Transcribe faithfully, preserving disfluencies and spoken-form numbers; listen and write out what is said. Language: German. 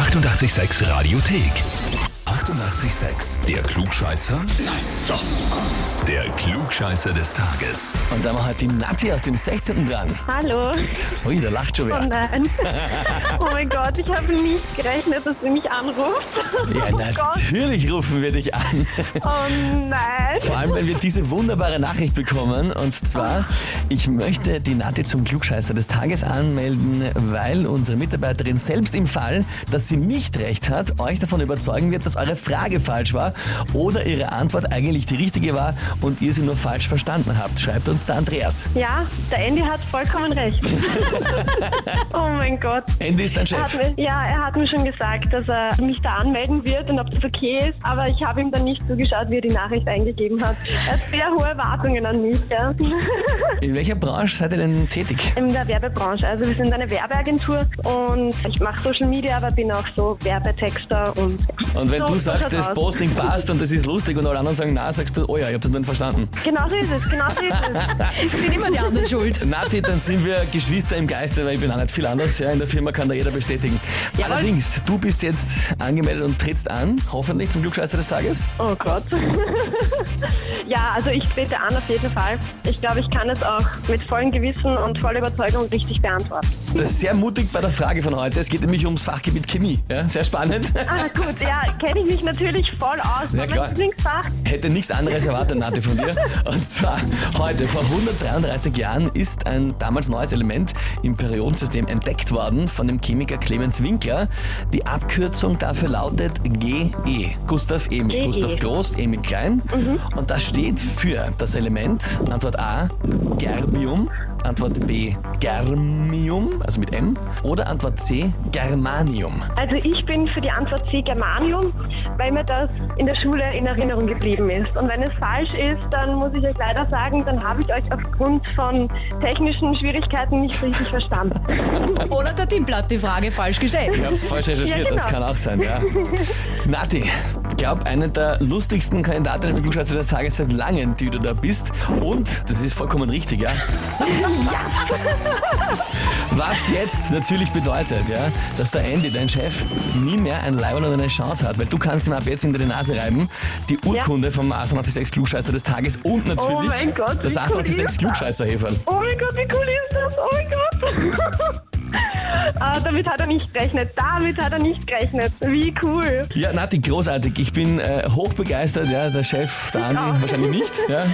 achtundachtzig Komma sechs Radiothek. achtundachtzig Komma sechs. Der Klugscheißer? Nein, doch. Der Klugscheißer des Tages. Und da haben wir halt die Nati aus dem sechzehnten dran. Hallo. Ui, da lacht schon wer. Oh nein. Oh mein Gott, ich habe nicht gerechnet, dass du mich anrufst. Ja, oh natürlich Gott. Rufen wir dich an. Oh nein. Vor allem, wenn wir diese wunderbare Nachricht bekommen. Und zwar, ich möchte die Nati zum Klugscheißer des Tages anmelden, weil unsere Mitarbeiterin selbst im Fall, dass sie nicht recht hat, euch davon überzeugen wird, dass eure Frage falsch war oder ihre Antwort eigentlich die richtige war und ihr sie nur falsch verstanden habt. Schreibt uns der Andreas. Ja, der Andy hat vollkommen recht. Oh mein Gott. Andy ist dein Chef. Er hat mir, ja, er hat mir schon gesagt, dass er mich da anmelden wird und ob das okay ist, aber ich habe ihm dann nicht zugeschaut, wie er die Nachricht eingegeben hat. Er hat sehr hohe Erwartungen an mich. Ja. In welcher Branche seid ihr denn tätig? In der Werbebranche. Also wir sind eine Werbeagentur und ich mache Social Media, aber bin auch so Werbetexter und... und wenn so, du sagst, das Posting passt und das ist lustig und alle anderen sagen, na, sagst du, oh ja, ich hab das nicht verstanden. Genau so ist es, genau so ist es. Ich bin immer die anderen schuld. Nati, dann sind wir Geschwister im Geiste, weil ich bin auch nicht viel anders. Ja, in der Firma kann da jeder bestätigen. Jawohl. Allerdings, du bist jetzt angemeldet und trittst an, hoffentlich zum Glückscheißer des Tages. Oh Gott. Ja, also ich trete an auf jeden Fall. Ich glaube, ich kann es auch mit vollem Gewissen und voller Überzeugung richtig beantworten. Das ist sehr mutig bei der Frage von heute. Es geht nämlich ums Fachgebiet Chemie. Ja, sehr spannend. Ah gut, ja, kenne ich mich natürlich voll aus. Ja, klar. Hätte nichts anderes erwartet, Nati, von dir. Und zwar heute, vor hundertdreiunddreißig Jahren, ist ein damals neues Element im Periodensystem entdeckt worden von dem Chemiker Clemens Winkler. Die Abkürzung dafür lautet G E. Gustav Emil, G E. Gustav Groß, Emil Klein. Mhm. Und das steht für das Element, Antwort A, Gerbium. Antwort B, Germium, also mit M. Oder Antwort C, Germanium. Also ich bin für die Antwort C, Germanium, weil mir das in der Schule in Erinnerung geblieben ist. Und wenn es falsch ist, dann muss ich euch leider sagen, dann habe ich euch aufgrund von technischen Schwierigkeiten nicht richtig verstanden. Oder der Timpel hat die Frage falsch gestellt. Ich habe es falsch recherchiert, ja, genau. Das kann auch sein, ja. Nati, ich glaube, eine der lustigsten Kandidatinnen im Klugscheißer des Tages seit langem, die du da bist. Und das ist vollkommen richtig, ja? Ja. Was jetzt natürlich bedeutet, ja, dass der Andy, dein Chef, nie mehr ein Leiberl oder eine Chance hat, weil du kannst ihm ab jetzt hinter die Nase reiben, die Urkunde ja. vom achtundachtzig Komma sechs Klugscheißer des Tages und natürlich oh Gott, das achtundachtzig Komma sechs cool Klugscheißer-Heferl. Oh mein Gott, wie cool ist das? Oh mein Gott! Ah, damit hat er nicht gerechnet. Damit hat er nicht gerechnet. Wie cool. Ja, Nati, großartig. Ich bin äh, hochbegeistert. Ja, der Chef, der Andi, wahrscheinlich nicht. Ja.